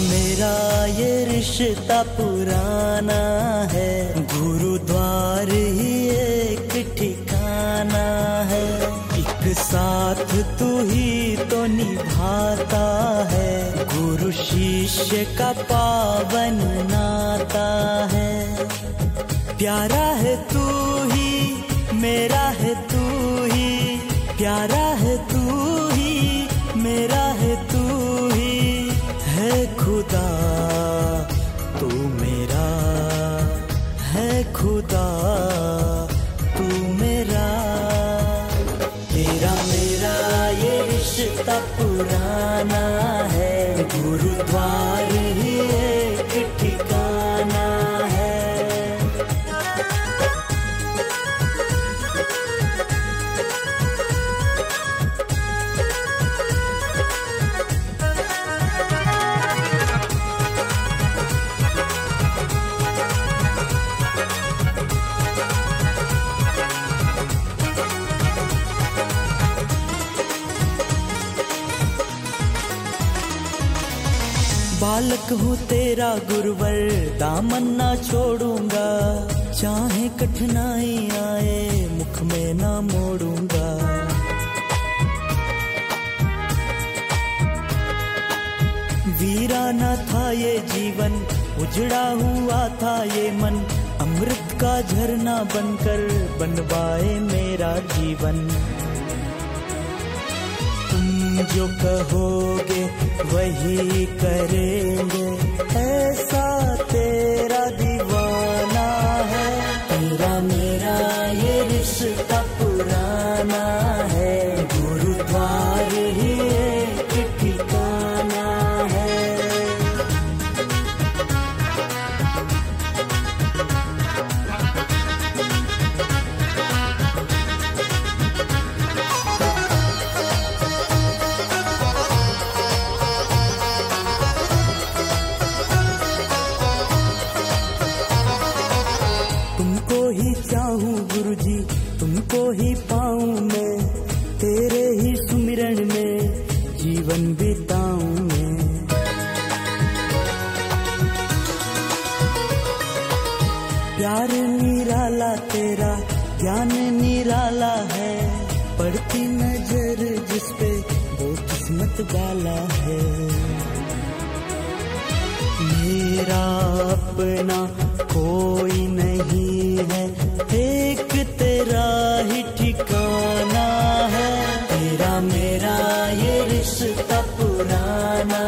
मेरा ये रिश्ता पुराना है, गुरुद्वार ही एक ठिकाना है। एक साथ तू ही तो निभाता है, गुरु शिष्य का पावन नाता है। प्यारा है तू ही, मेरा है तू ही, प्यारा है तू ही, मेरा है तू ही। है खुदा तू मेरा, है खुदा तू मेरा। तेरा मेरा ये रिश्ता पुराना है, गुरुद्वार ही एक ठिकाना है। बालक हूँ तेरा गुरुवर, दामन ना छोड़ूंगा। चाहे कठिनाई आए, मुख में ना मोड़ूंगा। वीराना था ये जीवन, उजड़ा हुआ था ये मन। अमृत का झरना बनकर बनवाए मेरा जीवन। जो कहोगे वही करेंगे, ऐसा तेरा दीवाना है। तेरा मेरा ये रिश्ता पुराना है, गुरुद्वार ही एक ठिकाना है। गुरुजी तुमको ही पाऊं मैं, तेरे ही सुमिरन में जीवन बिताऊं मैं। प्यार निराला तेरा, ज्ञान निराला है। पड़ती नजर जिसपे वो किस्मत वाला है। मेरा अपना कोई नहीं है, एक तेरा ही ठिकाना है। तेरा मेरा ये रिश्ता पुराना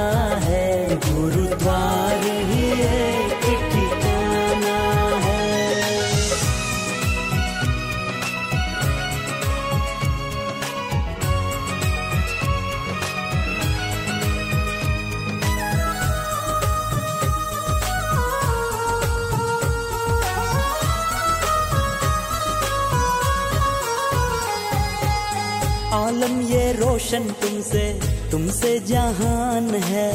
है, गुरुद्वार ही एक ठिकाना है। आलम ये रोशन तुमसे, तुमसे जहान है।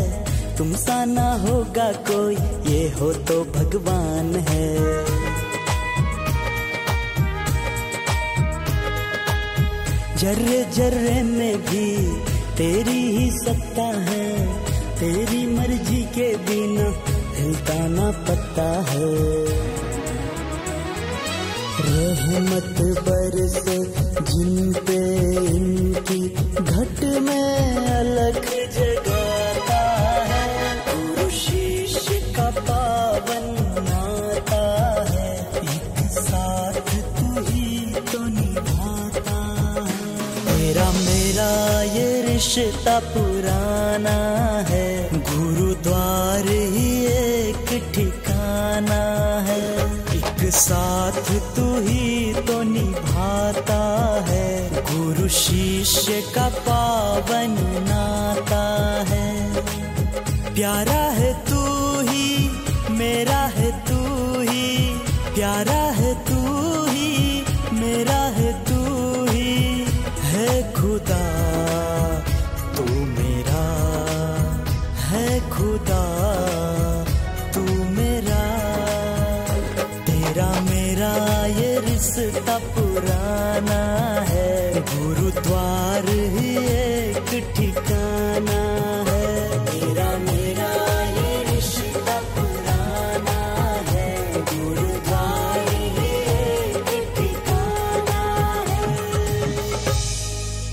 तुमसा ना होगा कोई, ये हो तो भगवान है। जर्रे जर्रे में भी तेरी ही सत्ता है। तेरी मर्जी के बिना हिलता ना पत्ता है। रहमत बरसे जिन पे इनकी घट में अलग जगाता है। गुरु शिष्य का पावन नाता है। एक साथ तू ही तो निभाता है। तेरा मेरा ये रिश्ता पुराना है, गुरुद्वार ही एक ठिकाना है। साथ तू ही तो निभाता है, गुरु शिष्य का पावन नाता है। प्यारा है तू ही, मेरा है तू ही, प्यारा है तू ही, मेरा है तू ही। है खुदा तू मेरा, है खुदा तू मेरा। तेरा मेरा ये रिश्ता पुराना है, गुरुद्वार ही एक ठिकाना।